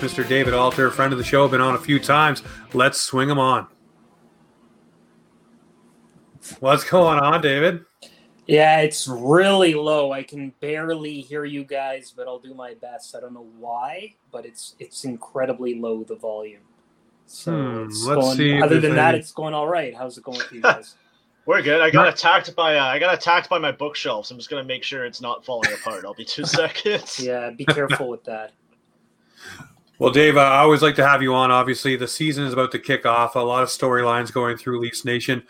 Mr. David Alter, friend of the show, been on a few times. Let's swing him on. What's going on, David? Yeah, it's really low. I can barely hear you guys, but I'll do my best. I don't know why, but it's incredibly low, the volume. So other than that, it's going all right. How's it going with you guys? We're good. I got attacked by my bookshelf, so I'm just gonna make sure it's not falling apart. I'll be 2 seconds. Yeah, be careful with that. Well, Dave, I always like to have you on. Obviously, the season is about to kick off. A lot of storylines going through Leafs Nation.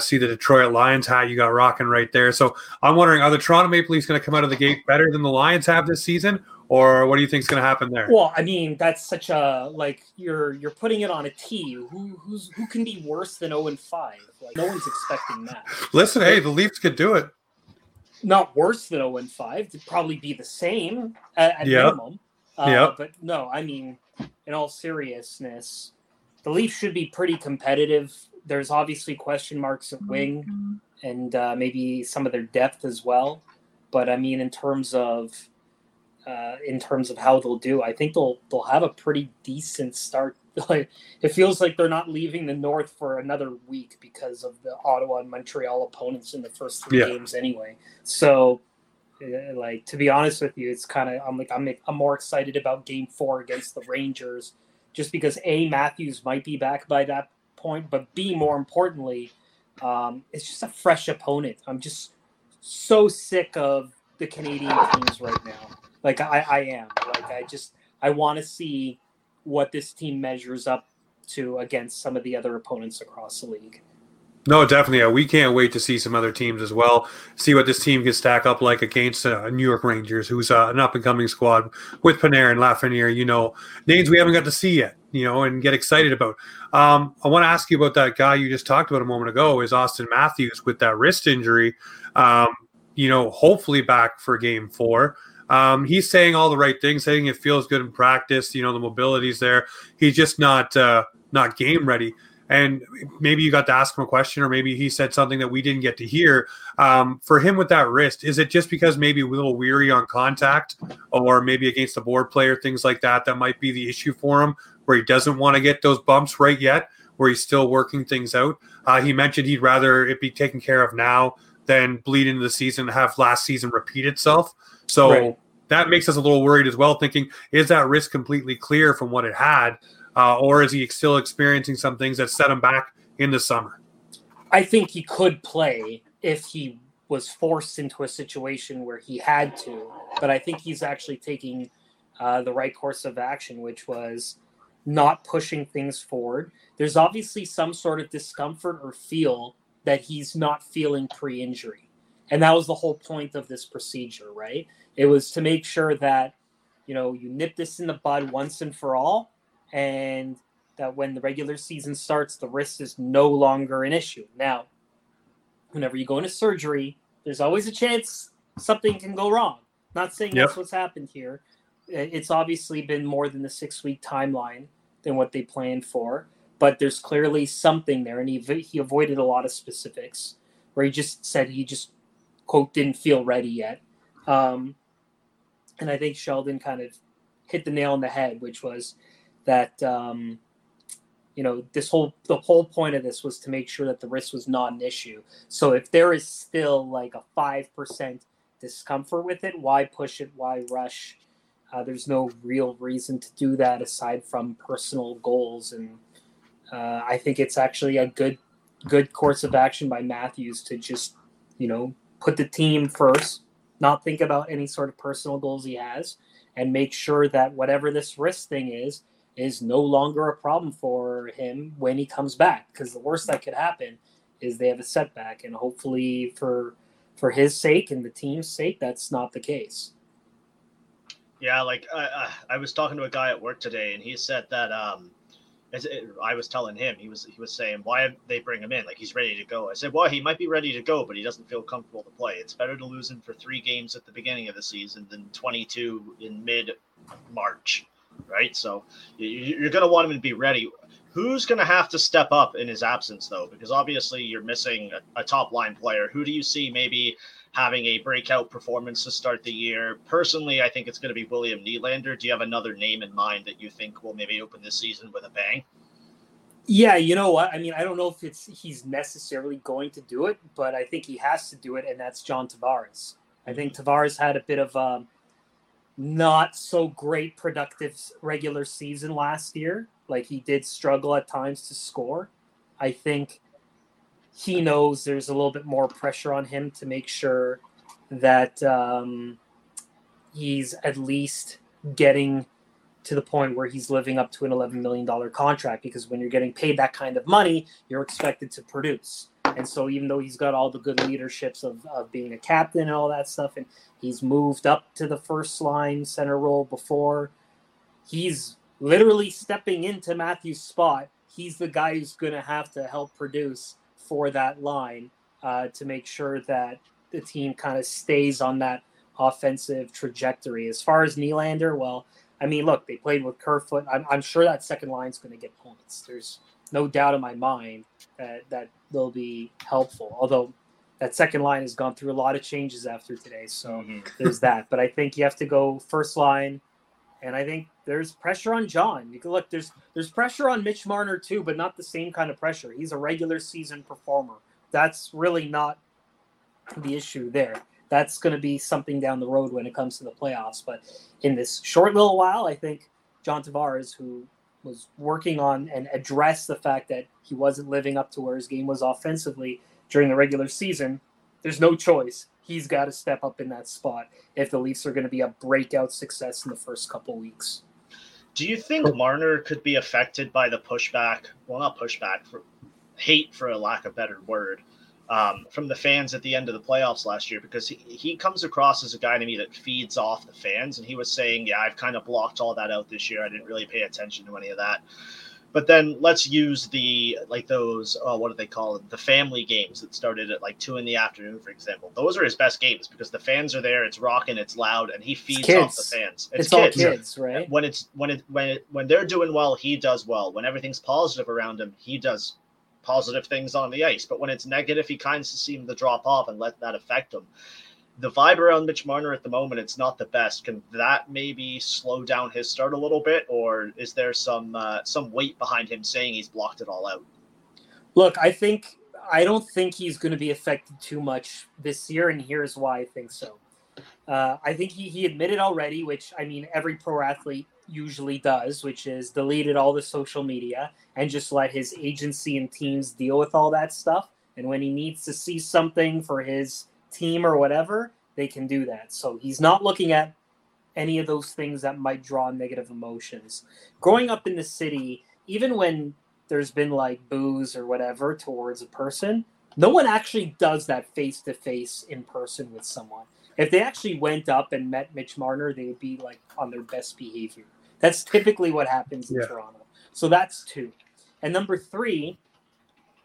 See the Detroit Lions hat you got rocking right there. So I'm wondering, are the Toronto Maple Leafs going to come out of the gate better than the Lions have this season, or what do you think is going to happen there? Well, I mean, that's such a you're putting it on a tee. Who can be worse than 0-5? Like, no one's expecting that. Listen, hey, the Leafs could do it. Not worse than 0-5. It'd probably be the same at minimum. But no, I mean, in all seriousness, the Leafs should be pretty competitive. There's obviously question marks at wing and maybe some of their depth as well. But I mean, in terms of how they'll do, I think they'll have a pretty decent start. It feels like they're not leaving the North for another week because of the Ottawa and Montreal opponents in the first three games anyway. So, to be honest with you, it's kind of I'm more excited about Game 4 against the Rangers, just because A, Matthews might be back by that point, but B, more importantly, it's just a fresh opponent. I'm just so sick of the Canadian teams right now. I want to see what this team measures up to against some of the other opponents across the league. No, definitely. We can't wait to see some other teams as well. See what this team can stack up like against New York Rangers, who's an up-and-coming squad with Panarin, Lafreniere, names we haven't got to see yet, and get excited about. I want to ask you about that guy you just talked about a moment ago, is Austin Matthews with that wrist injury, hopefully back for Game 4. He's saying all the right things, saying it feels good in practice, the mobility's there. He's just not game ready. And maybe you got to ask him a question, or maybe he said something that we didn't get to hear. For him with that wrist, is it just because maybe a little weary on contact, or maybe against the board player, things like that, that might be the issue for him, where he doesn't want to get those bumps right yet, where he's still working things out? He mentioned he'd rather it be taken care of now than bleed into the season and have last season repeat itself. So that makes us a little worried as well, thinking, is that wrist completely clear from what it had? Or is he still experiencing some things that set him back in the summer? I think he could play if he was forced into a situation where he had to. But I think he's actually taking the right course of action, which was not pushing things forward. There's obviously some sort of discomfort or feel that he's not feeling pre-injury. And that was the whole point of this procedure, right? It was to make sure that, you nip this in the bud once and for all, and that when the regular season starts, the wrist is no longer an issue. Now, whenever you go into surgery, there's always a chance something can go wrong. Not saying that's what's happened here. It's obviously been more than the 6-week timeline than what they planned for, but there's clearly something there, and he avoided a lot of specifics, where he just said he just, quote, didn't feel ready yet. And I think Sheldon kind of hit the nail on the head, which was that, the whole point of this was to make sure that the wrist was not an issue. So if there is still like a 5% discomfort with it, why push it? Why rush? There's no real reason to do that aside from personal goals. And I think it's actually a good course of action by Matthews to just, put the team first, not think about any sort of personal goals he has, and make sure that whatever this wrist thing is no longer a problem for him when he comes back, because the worst that could happen is they have a setback, and hopefully for his sake and the team's sake, that's not the case. Yeah, I was talking to a guy at work today, and he said that I was telling him, he was saying, why they bring him in? Like, he's ready to go. I said, well, he might be ready to go, but he doesn't feel comfortable to play. It's better to lose him for 3 games at the beginning of the season than 22 in mid-March. Right, so you're going to want him to be ready. Who's going to have to step up in his absence, though? Because obviously you're missing a top-line player. Who do you see maybe having a breakout performance to start the year? Personally, I think it's going to be William Nylander. Do you have another name in mind that you think will maybe open this season with a bang? Yeah, you know what? I mean, I don't know if he's necessarily going to do it, but I think he has to do it, and that's John Tavares. I think Tavares had a bit of a not so great productive regular season last year. Like, he did struggle at times to score. I think he knows there's a little bit more pressure on him to make sure that he's at least getting to the point where he's living up to an $11 million contract, because when you're getting paid that kind of money, you're expected to produce. And so even though he's got all the good leaderships of being a captain and all that stuff, and he's moved up to the first line center role before, he's literally stepping into Matthews' spot. He's the guy who's going to have to help produce for that line to make sure that the team kind of stays on that offensive trajectory. As far as Nylander, well, I mean, look, they played with Kerfoot. I'm sure that second line's going to get points. There's no doubt in my mind that they'll be helpful. Although that second line has gone through a lot of changes after today, so there's that. But I think you have to go first line, and I think there's pressure on John. You can look, there's pressure on Mitch Marner too, but not the same kind of pressure. He's a regular season performer. That's really not the issue there. That's going to be something down the road when it comes to the playoffs. But in this short little while, I think John Tavares, who was working on and addressed the fact that he wasn't living up to where his game was offensively during the regular season, there's no choice. He's got to step up in that spot if the Leafs are going to be a breakout success in the first couple weeks. Do you think Marner could be affected by the pushback? Well, not pushback, hate, for a lack of a better word, from the fans at the end of the playoffs last year, because he comes across as a guy to me that feeds off the fans. And he was saying, yeah, I've kind of blocked all that out this year. I didn't really pay attention to any of that. But then let's use the family games that started at 2 p.m, for example. Those are his best games because the fans are there, it's rocking, it's loud, and he feeds off the fans. It's all kids, right? When they're doing well, he does well. When everything's positive around him, he does positive things on the ice. But when it's negative, he kind of seems to drop off and let that affect him. The vibe around Mitch Marner at the moment, it's not the best. Can that maybe slow down his start a little bit, or is there some weight behind him saying he's blocked it all out? Look, I don't think he's going to be affected too much this year, and here's why I think so. I think he admitted already, which, I mean, every pro athlete usually does, which is deleted all the social media and just let his agency and teams deal with all that stuff. And when he needs to see something for his team or whatever, they can do that. So he's not looking at any of those things that might draw negative emotions. Growing up in the city, even when there's been boos or whatever towards a person, no one actually does that face-to-face in person with someone. If they actually went up and met Mitch Marner, they would be on their best behavior. That's typically what happens in Toronto. So that's 2. And number 3,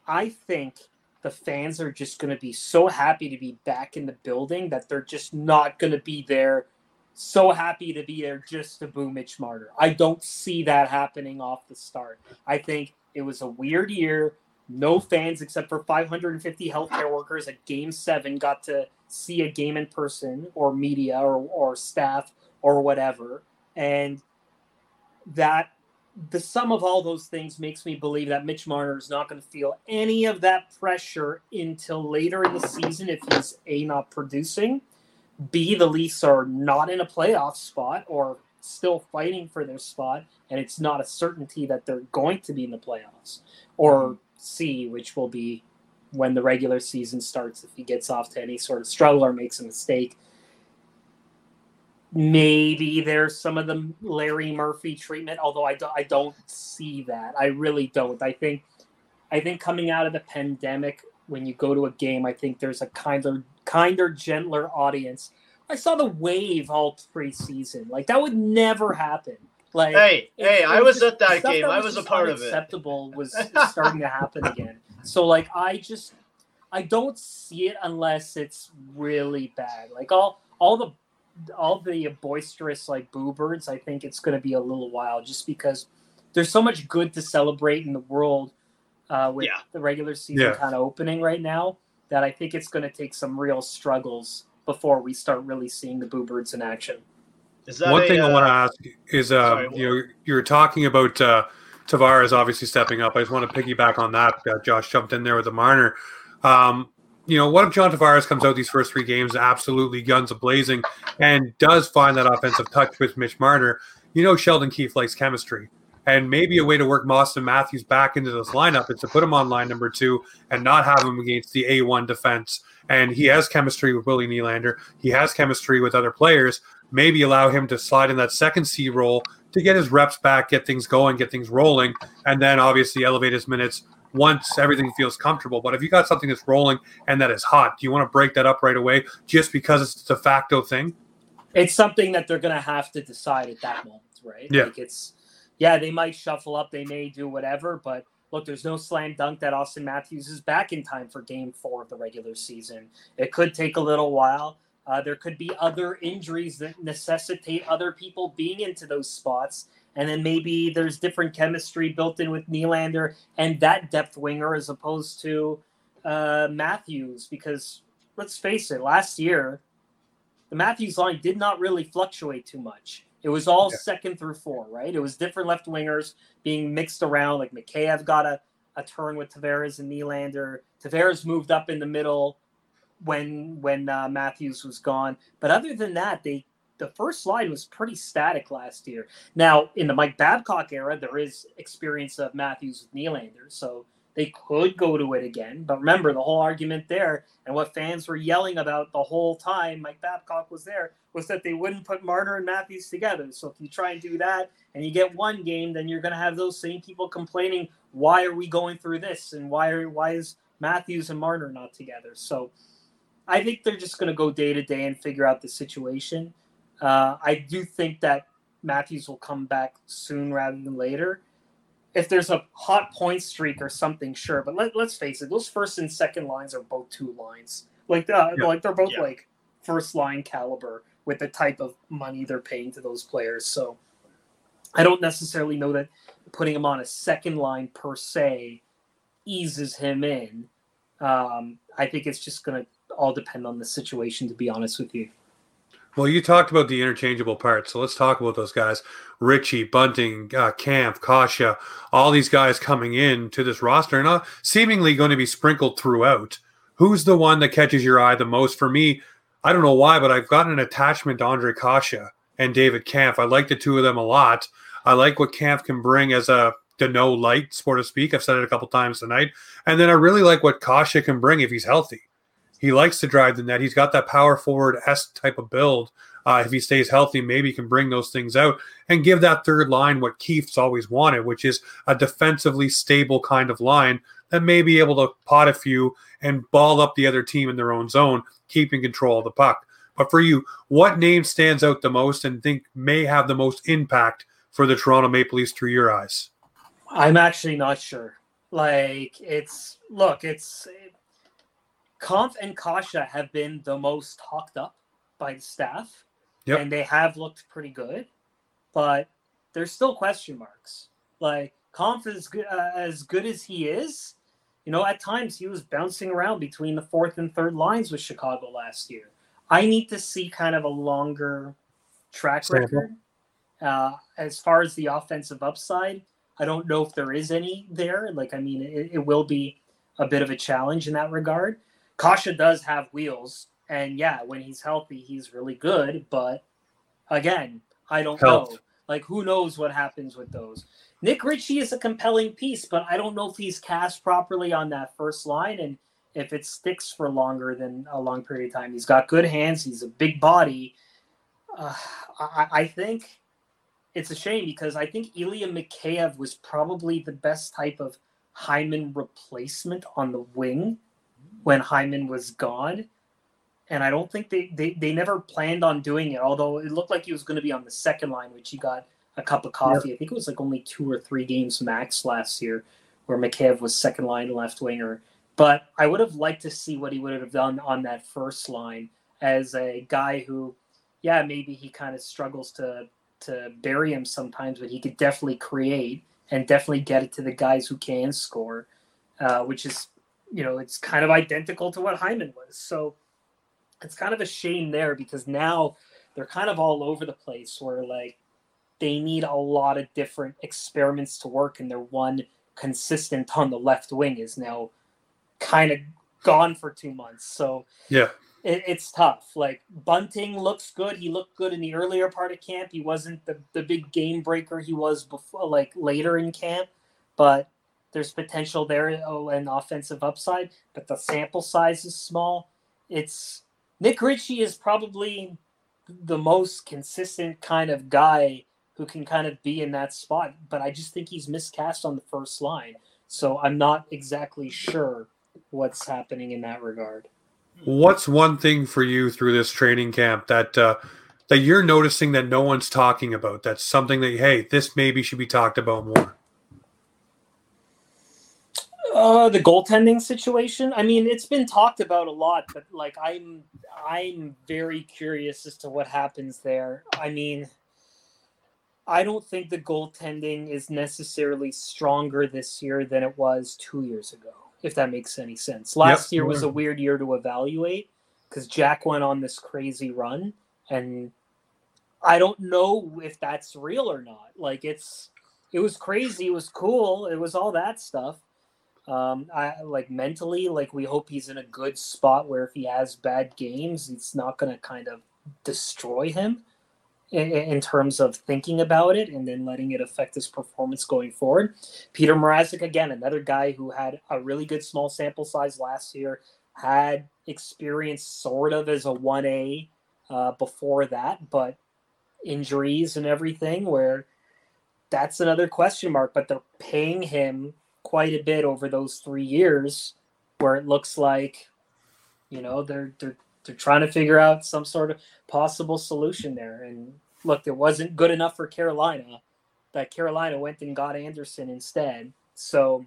I think the fans are just going to be so happy to be back in the building that they're just not going to be there, so happy to be there just to boo Mitch Marner. I don't see that happening off the start. I think it was a weird year. No fans except for 550 healthcare workers at Game 7 got to see a game in person, or media or staff or whatever. And that the sum of all those things makes me believe that Mitch Marner is not going to feel any of that pressure until later in the season if he's A, not producing, B, the Leafs are not in a playoff spot or still fighting for their spot, and it's not a certainty that they're going to be in the playoffs, or C, which will be when the regular season starts if he gets off to any sort of struggle or makes a mistake. Maybe there's some of the Larry Murphy treatment, although I don't see that. I really don't. I think coming out of the pandemic, when you go to a game, I think there's a kinder, gentler audience. I saw the wave all preseason. That would never happen. Hey, I was at that game. I was a part of it. Acceptable was starting to happen again. So I don't see it unless it's really bad. All the boisterous boo birds, I think it's going to be a little while, just because there's so much good to celebrate in the world with the regular season kind of opening right now that I think it's going to take some real struggles before we start really seeing the Bluebirds in action. One thing I want to ask is, you're talking about Tavares obviously stepping up. I just want to piggyback on that. Josh jumped in there with the Marner. What if John Tavares comes out these first three games absolutely guns a-blazing and does find that offensive touch with Mitch Marner? You know Sheldon Keefe likes chemistry. And maybe a way to work Austin Matthews back into this lineup is to put him on line number two and not have him against the A1 defense. And he has chemistry with William Nylander. He has chemistry with other players. Maybe allow him to slide in that second C role to get his reps back, get things going, get things rolling, and then obviously elevate his minutes once everything feels comfortable. But if you got something that's rolling and that is hot, do you want to break that up right away just because it's a de facto thing? It's something that they're going to have to decide at that moment, right? Yeah. They might shuffle up. They may do whatever. But, look, there's no slam dunk that Austin Matthews is back in time for Game 4 of the regular season. It could take a little while. There could be other injuries that necessitate other people being into those spots. And then maybe there's different chemistry built in with Nylander and that depth winger as opposed to Matthews. Because, let's face it, last year, the Matthews line did not really fluctuate too much. It was all second through four, right? It was different left wingers being mixed around. Like Mikheyev got a turn with Tavares and Nylander. Tavares moved up in the middle when Matthews was gone. But other than that, the first line was pretty static last year. Now, in the Mike Babcock era, there is experience of Matthews with Nylander, so they could go to it again. But remember, the whole argument there and what fans were yelling about the whole time Mike Babcock was there was that they wouldn't put Marner and Matthews together. So if you try and do that and you get one game, then you're going to have those same people complaining, why are we going through this? And why is Matthews and Marner not together? So I think they're just going to go day to day and figure out the situation. I do think that Matthews will come back soon rather than later. If there's a hot point streak or something, sure. But let's face it, those first and second lines are both two lines. They're both like first line caliber with the type of money they're paying to those players. So I don't necessarily know that putting him on a second line per se eases him in. I think it's just going to all depend on the situation, to be honest with you. Well, you talked about the interchangeable parts, so let's talk about those guys. Richie, Bunting, Kampf, Kasha, all these guys coming in to this roster and seemingly going to be sprinkled throughout. Who's the one that catches your eye the most? For me, I don't know why, but I've gotten an attachment to Andre Kasha and David Kampf. I like the two of them a lot. I like what Kampf can bring as a Dano light, so to speak. I've said it a couple times tonight. And then I really like what Kasha can bring if he's healthy. He likes to drive the net. He's got that power forward-esque type of build. If he stays healthy, maybe he can bring those things out and give that third line what Keefe's always wanted, which is a defensively stable kind of line that may be able to pot a few and ball up the other team in their own zone, keeping control of the puck. But for you, what name stands out the most and think may have the most impact for the Toronto Maple Leafs through your eyes? I'm actually not sure. Kampf and Kasha have been the most talked up by the staff, and they have looked pretty good, but there's still question marks. Kampf is as good as he is. At times he was bouncing around between the fourth and third lines with Chicago last year. I need to see kind of a longer track record. As far as the offensive upside, I don't know if there is any there. It will be a bit of a challenge in that regard. Kasha does have wheels, and when he's healthy, he's really good. But again, I don't know. Who knows what happens with those? Nick Ritchie is a compelling piece, but I don't know if he's cast properly on that first line, and if it sticks for longer than a long period of time. He's got good hands. He's a big body. I think it's a shame because I think Ilya Mikheyev was probably the best type of Hyman replacement on the wing when Hyman was gone. And I don't think they never planned on doing it, although it looked like he was going to be on the second line, which he got a cup of coffee. I think it was only 2 or 3 games max last year where Mikheyev was second line left winger. But I would have liked to see what he would have done on that first line as a guy who, maybe he kind of struggles to bury him sometimes, but he could definitely create and definitely get it to the guys who can score, which is, you know, it's kind of identical to what Hyman was. So it's kind of a shame there because now they're kind of all over the place where, like, they need a lot of different experiments to work, and their one consistent on the left wing is now kind of gone for 2 months. So yeah, it's tough. Like, Bunting looks good. He looked good in the earlier part of camp. He wasn't the big game breaker he was before, like later in camp, but there's potential there and offensive upside, but the sample size is small. It's Nick Ritchie is probably the most consistent kind of guy who can kind of be in that spot, but I just think he's miscast on the first line. So I'm not exactly sure what's happening in that regard. What's one thing for you through this training camp that that you're noticing that no one's talking about? That's something that, hey, this maybe should be talked about more. The goaltending situation. I mean, it's been talked about a lot, but like I'm very curious as to what happens there. I mean, I don't think the goaltending is necessarily stronger this year than it was 2 years ago, if that makes any sense. Last year was a weird year to evaluate because Jack went on this crazy run, and I don't know if that's real or not. Like, it was crazy. It was cool. It was all that stuff. I like mentally, like, we hope he's in a good spot where if he has bad games, it's not going to kind of destroy him in terms of thinking about it and then letting it affect his performance going forward. Peter Mrazek, again, another guy who had a really good small sample size last year, had experience sort of as a 1A before that, but injuries and everything where that's another question mark, but they're paying him quite a bit over those 3 years where it looks like, you know, they're trying to figure out some sort of possible solution there. And look, it wasn't good enough for Carolina that Carolina went and got Anderson instead. So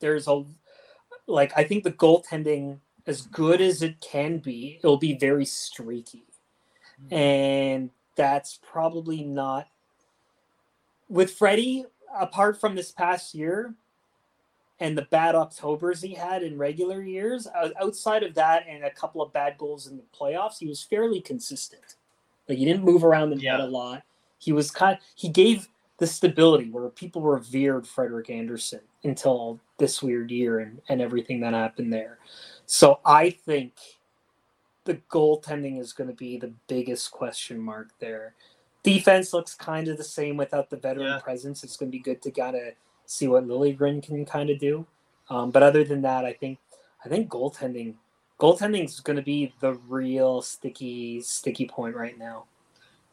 there's I think the goaltending, as good as it can be, it'll be very streaky. Mm-hmm. And that's probably not with Freddie. Apart from this past year and the bad Octobers he had in regular years, outside of that and a couple of bad goals in the playoffs, he was fairly consistent. Like, he didn't move around the net a lot. He was he gave the stability where people revered Frederik Anderson until this weird year and everything that happened there. So I think the goaltending is going to be the biggest question mark there. Defense looks kind of the same without the veteran presence. It's going to be good to kind of see what Lilligren can kind of do. But other than that, I think goaltending is going to be the real sticky point right now.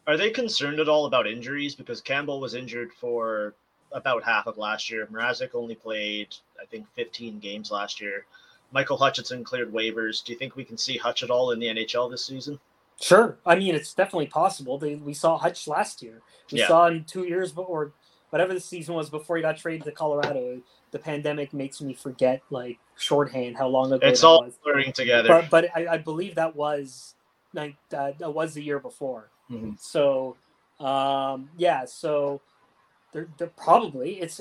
Are they concerned at all about injuries? Because Campbell was injured for about half of last year. Mrazek only played, I think, 15 games last year. Michael Hutchinson cleared waivers. Do you think we can see Hutch at all in the NHL this season? Sure. I mean, it's definitely possible. We saw Hutch last year. We saw him 2 years or whatever the season was before he got traded to Colorado. The pandemic makes me forget, like, shorthand how long ago it's all blurring together. But I believe that was the year before. Mm-hmm. So, so they're probably it's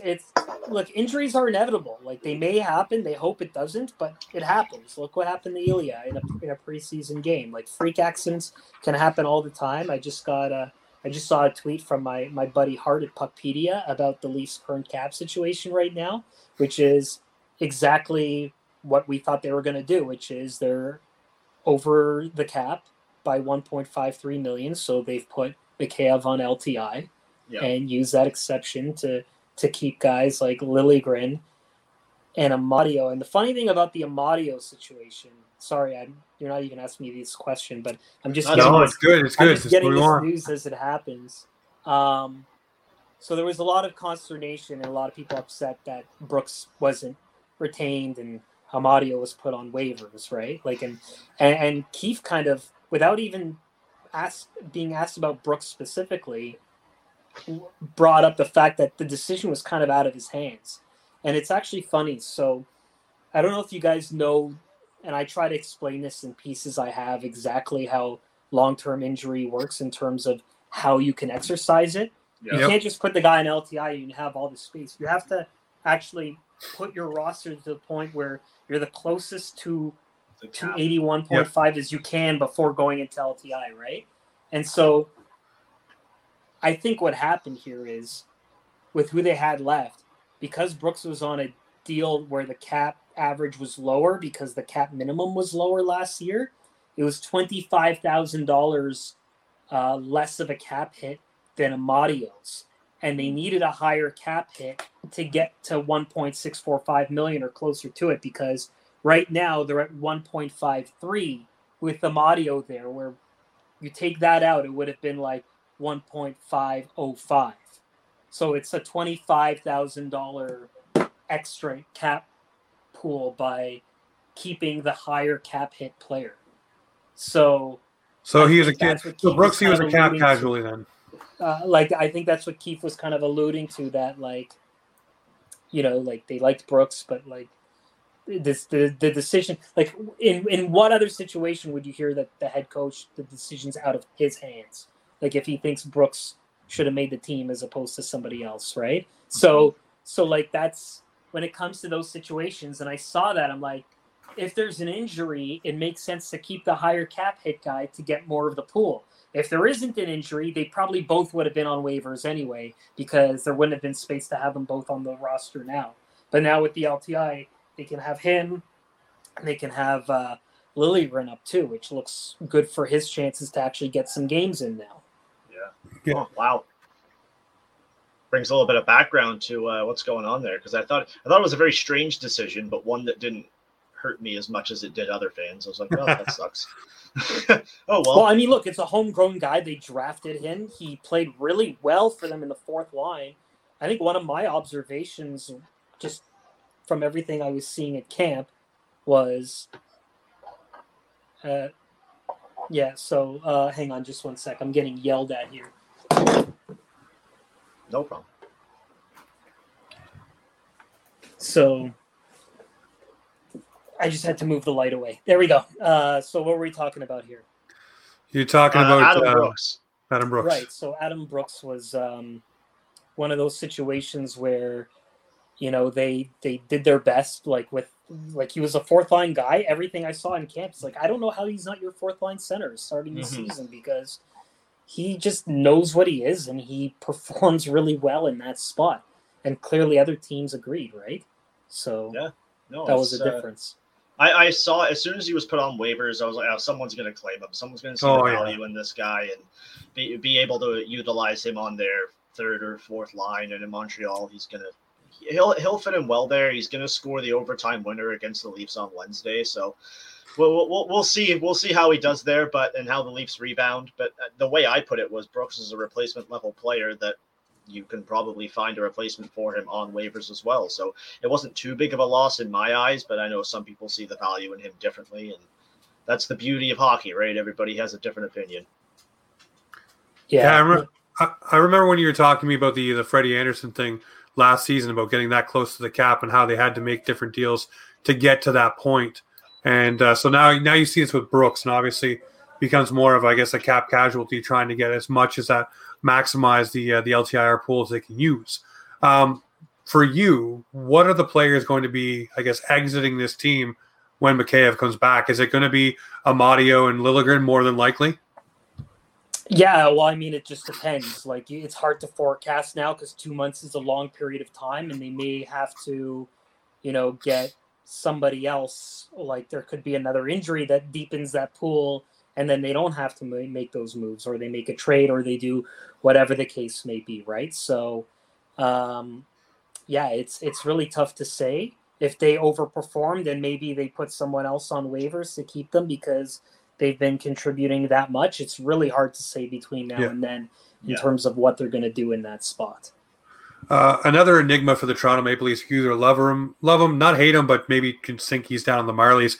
look, injuries are inevitable. Like, they may happen. They hope it doesn't, but it happens. Look what happened to Ilya in a preseason game. Like, freak accidents can happen all the time. I just saw a tweet from my buddy Hart at Puckpedia about the Leafs' current cap situation right now, which is exactly what we thought they were going to do, which is they're over the cap by 1.53 million. So they've put Mikheyev on LTI. Yep. And use that exception to keep guys like Lilligren and Amadio. And the funny thing about the Amadio situation, sorry, you're not even asking me this question, but I'm just getting this news as it happens. So there was a lot of consternation and a lot of people upset that Brooks wasn't retained and Amadio was put on waivers, right? Like, and Keefe kind of, without even being asked about Brooks specifically, brought up the fact that the decision was kind of out of his hands. And it's actually funny. So I don't know if you guys know, and I try to explain this in pieces I have, exactly how long-term injury works in terms of how you can exercise it. Yeah. You can't just put the guy in LTI and have all this space. You have to actually put your roster to the point where you're the closest to 281.5 as you can before going into LTI, right? And so I think what happened here is with who they had left, because Brooks was on a deal where the cap average was lower because the cap minimum was lower last year, it was $25,000 less of a cap hit than Amadio's. And they needed a higher cap hit to get to 1.645 million or closer to it, because right now they're at 1.53 with Amadio there, where you take that out, it would have been like 1.505. So it's a $25,000 extra cap pool by keeping the higher cap hit player. So he was a cap. So Brooks, he was a cap casualty then. I think that's what Keefe was kind of alluding to, that they liked Brooks, but the decision, in what other situation would you hear that the head coach, the decision's out of his hands? If he thinks Brooks should have made the team as opposed to somebody else, right? So that's when it comes to those situations. And I saw that, I'm like, if there's an injury, it makes sense to keep the higher cap hit guy to get more of the pool. If there isn't an injury, they probably both would have been on waivers anyway, because there wouldn't have been space to have them both on the roster now. But now with the LTI, they can have him, and they can have Lilligren up too, which looks good for his chances to actually get some games in now. Yeah. Oh, wow. Brings a little bit of background to what's going on there, because I thought it was a very strange decision, but one that didn't hurt me as much as it did other fans. I was like, oh, that sucks. Well, I mean, look, it's a homegrown guy. They drafted him. He played really well for them in the fourth line. I think one of my observations, just from everything I was seeing at camp, was hang on just one sec. I'm getting yelled at here. No problem. So I just had to move the light away. There we go. So what were we talking about here? You're talking about Adam Brooks. Right. So Adam Brooks was one of those situations where, they did their best. He was a fourth line guy. Everything I saw in camp is I don't know how he's not your fourth line center starting the season, because he just knows what he is and he performs really well in that spot. And clearly other teams agreed, right? So yeah, that was the difference. I saw, as soon as he was put on waivers, I was like, oh, someone's going to claim him. Someone's going to see value in this guy and be able to utilize him on their third or fourth line. And in Montreal, he'll fit in well there. He's going to score the overtime winner against the Leafs on Wednesday. So we'll see. We'll see how he does there, and how the Leafs rebound. But the way I put it was, Brooks is a replacement level player that you can probably find a replacement for him on waivers as well. So it wasn't too big of a loss in my eyes, but I know some people see the value in him differently. And that's the beauty of hockey, right? Everybody has a different opinion. Yeah. I remember when you were talking to me about the Freddie Anderson thing last season, about getting that close to the cap and how they had to make different deals to get to that point. And so now you see this with Brooks, and obviously becomes more of, I guess, a cap casualty, trying to get as much as that, maximize the LTIR pools they can use. For you, what are the players going to be, I guess, exiting this team when Mikheyev comes back? Is it going to be Amadio and Lilligren more than likely? Yeah, well, I mean, it just depends. It's hard to forecast now, because 2 months is a long period of time, and they may have to, get somebody else. There could be another injury that deepens that pool, and then they don't have to make those moves, or they make a trade, or they do whatever the case may be, right? So, it's really tough to say. If they overperform, then maybe they put someone else on waivers to keep them, because they've been contributing that much. It's really hard to say between now and then in terms of what they're going to do in that spot. Another enigma for the Toronto Maple Leafs, you either love him, not hate him, but maybe can sink he's down on the Marlies.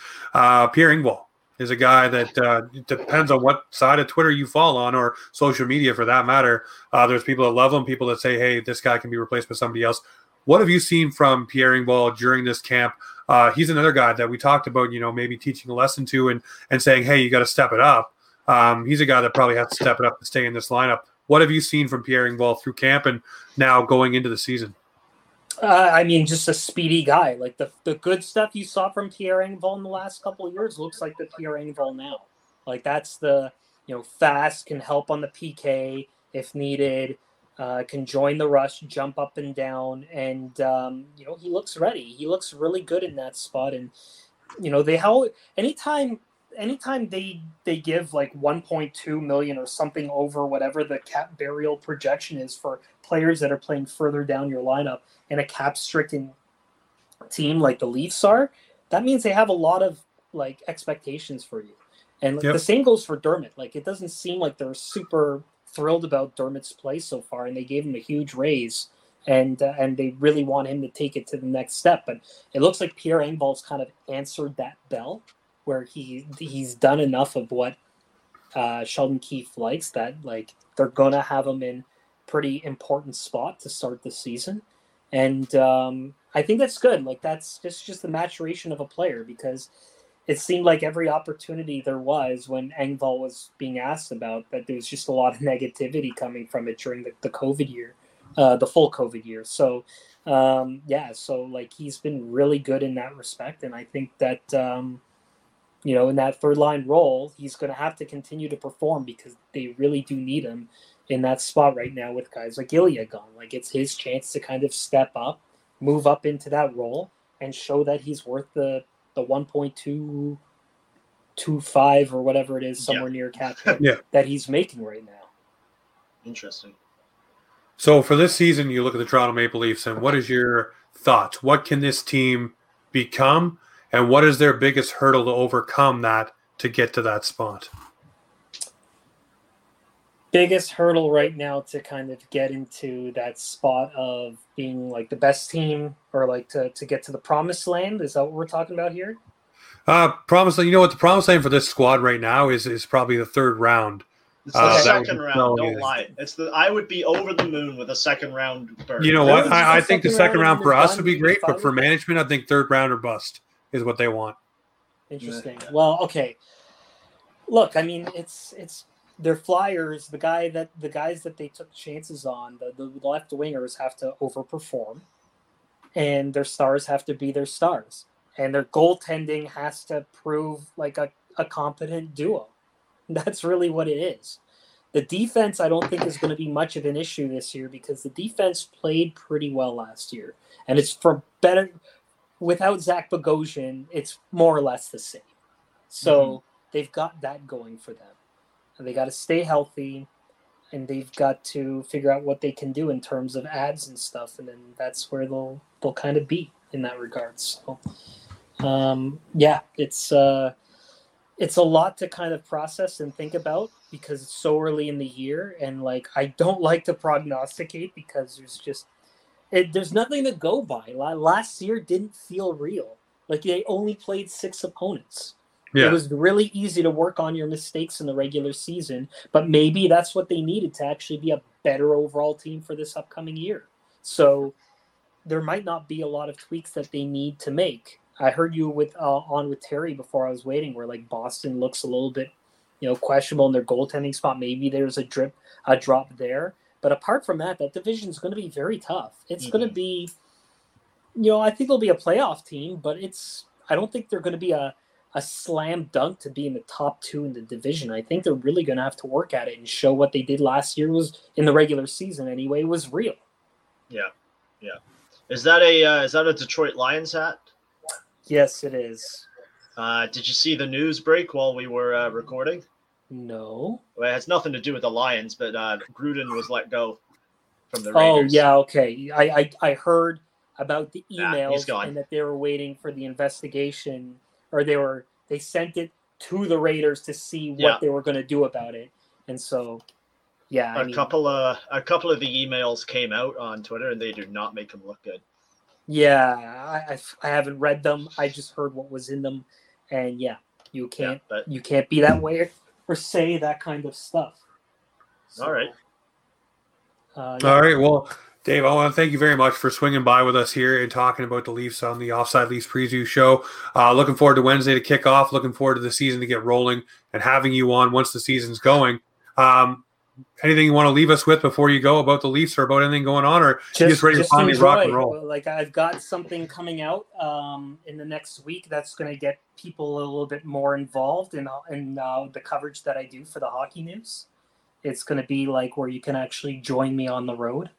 Pierre Engvall is a guy that depends on what side of Twitter you fall on, or social media for that matter. There's people that love him, people that say, hey, this guy can be replaced by somebody else. What have you seen from Pierre Engvall during this camp? He's another guy that we talked about, maybe teaching a lesson to and saying, hey, you got to step it up. He's a guy that probably has to step it up to stay in this lineup. What have you seen from Pierre Engvall through camp and now going into the season? I mean, just a speedy guy. Like the good stuff you saw from Pierre Engvall in the last couple of years looks like the Pierre Engvall now. Like that's the, you know, fast, can help on the PK if needed, can join the rush, jump up and down. And, you know, he looks ready. He looks really good in that spot. And, you know, they held anytime they give like 1.2 million or something over whatever the cap burial projection is for players that are playing further down your lineup and a cap stricken team like the Leafs are, that means they have a lot of like expectations for you. And yep. The same goes for Dermott. Like it doesn't seem like they're super thrilled about Dermott's play so far. And they gave him a huge raise and they really want him to take it to the next step. But it looks like Pierre Engvall's kind of answered that bell, where he's done enough of what Sheldon Keefe likes that like they're going to have him in pretty important spot to start the season. And I think that's good. Like that's just the maturation of a player, because it seemed like every opportunity there was when Engvall was being asked about that, there was just a lot of negativity coming from it during the COVID year, the full COVID year. So so like he's been really good in that respect. And I think that, you know, in that third line role, he's going to have to continue to perform because they really do need him in that spot right now with guys like Ilya gone. Like it's his chance to kind of step up, move up into that role and show that he's worth the 1.225 or whatever it is, somewhere near cap that he's making right now. Interesting. So for this season, you look at the Toronto Maple Leafs and what is your thoughts? What can this team become? And what is their biggest hurdle to overcome that to get to that spot? Biggest hurdle right now to kind of get into that spot of being like the best team or like to get to the promised land. Is that what we're talking about here? Promised land. You know what? The promised land for this squad right now is probably the third round. It's the second round. Don't lie. I would be over the moon with a second round berth. You know what? I think the second round for us would be great, but for management, I think third round or bust is what they want. Interesting. Yeah. Well, okay. Look, I mean, it's their Flyers. The guys that they took chances on, the left wingers have to overperform, and their stars have to be their stars, and their goaltending has to prove like a competent duo. That's really what it is. The defense, I don't think, is going to be much of an issue this year because the defense played pretty well last year, and it's for better. Without Zach Bogosian, it's more or less the same. So they've got that going for them. And they got to stay healthy, and they've got to figure out what they can do in terms of ads and stuff. And then that's where they'll kind of be in that regard. So, it's a lot to kind of process and think about because it's so early in the year. And like, I don't like to prognosticate because there's just, there's nothing to go by. Last year didn't feel real. Like they only played 6 opponents. Yeah. It was really easy to work on your mistakes in the regular season, but maybe that's what they needed to actually be a better overall team for this upcoming year. So there might not be a lot of tweaks that they need to make. I heard you with Terry before I was waiting, where like Boston looks a little bit, you know, questionable in their goaltending spot. Maybe there's a drop there. But apart from that, that division is going to be very tough. It's going to be, you know, I think they'll be a playoff team, but I don't think they're going to be a slam dunk to be in the top 2 in the division. I think they're really going to have to work at it and show what they did last year was in the regular season anyway was real. Yeah, yeah. Is that a Detroit Lions hat? Yes, it is. Did you see the news break while we were recording? No. Well, it has nothing to do with the Lions, but Gruden was let go from the Raiders. Oh, yeah, okay. I heard about the emails and that they were waiting for the investigation, or they sent it to the Raiders to see what they were going to do about it. And so, yeah. A couple of the emails came out on Twitter, and they do not make them look good. Yeah, I haven't read them. I just heard what was in them, and you can't be that way. Or say that kind of stuff. So, all right. All right. Well, Dave, I want to thank you very much for swinging by with us here and talking about the Leafs on the Offside Leafs preview show. Looking forward to Wednesday to kick off. Looking forward to the season to get rolling and having you on once the season's going. anything you want to leave us with before you go about the Leafs or about anything going on, or just, you just ready to finally rock and roll? Like, I've got something coming out in the next week that's going to get people a little bit more involved in the coverage that I do for the Hockey News. It's going to be like where you can actually join me on the road.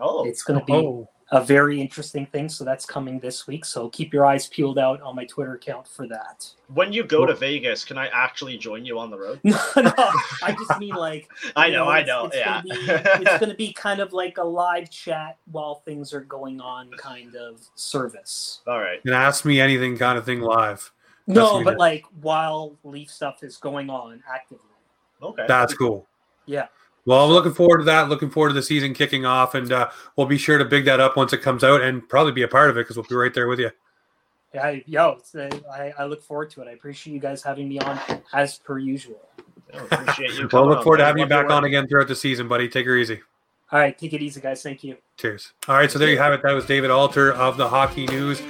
Oh, it's going to be a very interesting thing. So that's coming this week. So keep your eyes peeled out on my Twitter account for that. When you go to Vegas, can I actually join you on the road? No, I just mean like... I know. It's going to be kind of like a live chat while things are going on kind of service. All right. And ask me anything kind of thing live. No, but like while Leaf stuff is going on actively. Okay. That's cool. Yeah. Well, I'm looking forward to that. Looking forward to the season kicking off, and we'll be sure to big that up once it comes out, and probably be a part of it because we'll be right there with you. I look forward to it. I appreciate you guys having me on as per usual. I appreciate you. Well, look forward to having you back on again throughout the season, buddy. Take her easy. All right, take it easy, guys. Thank you. Cheers. All right, so there you have it. That was David Alter of the Hockey News.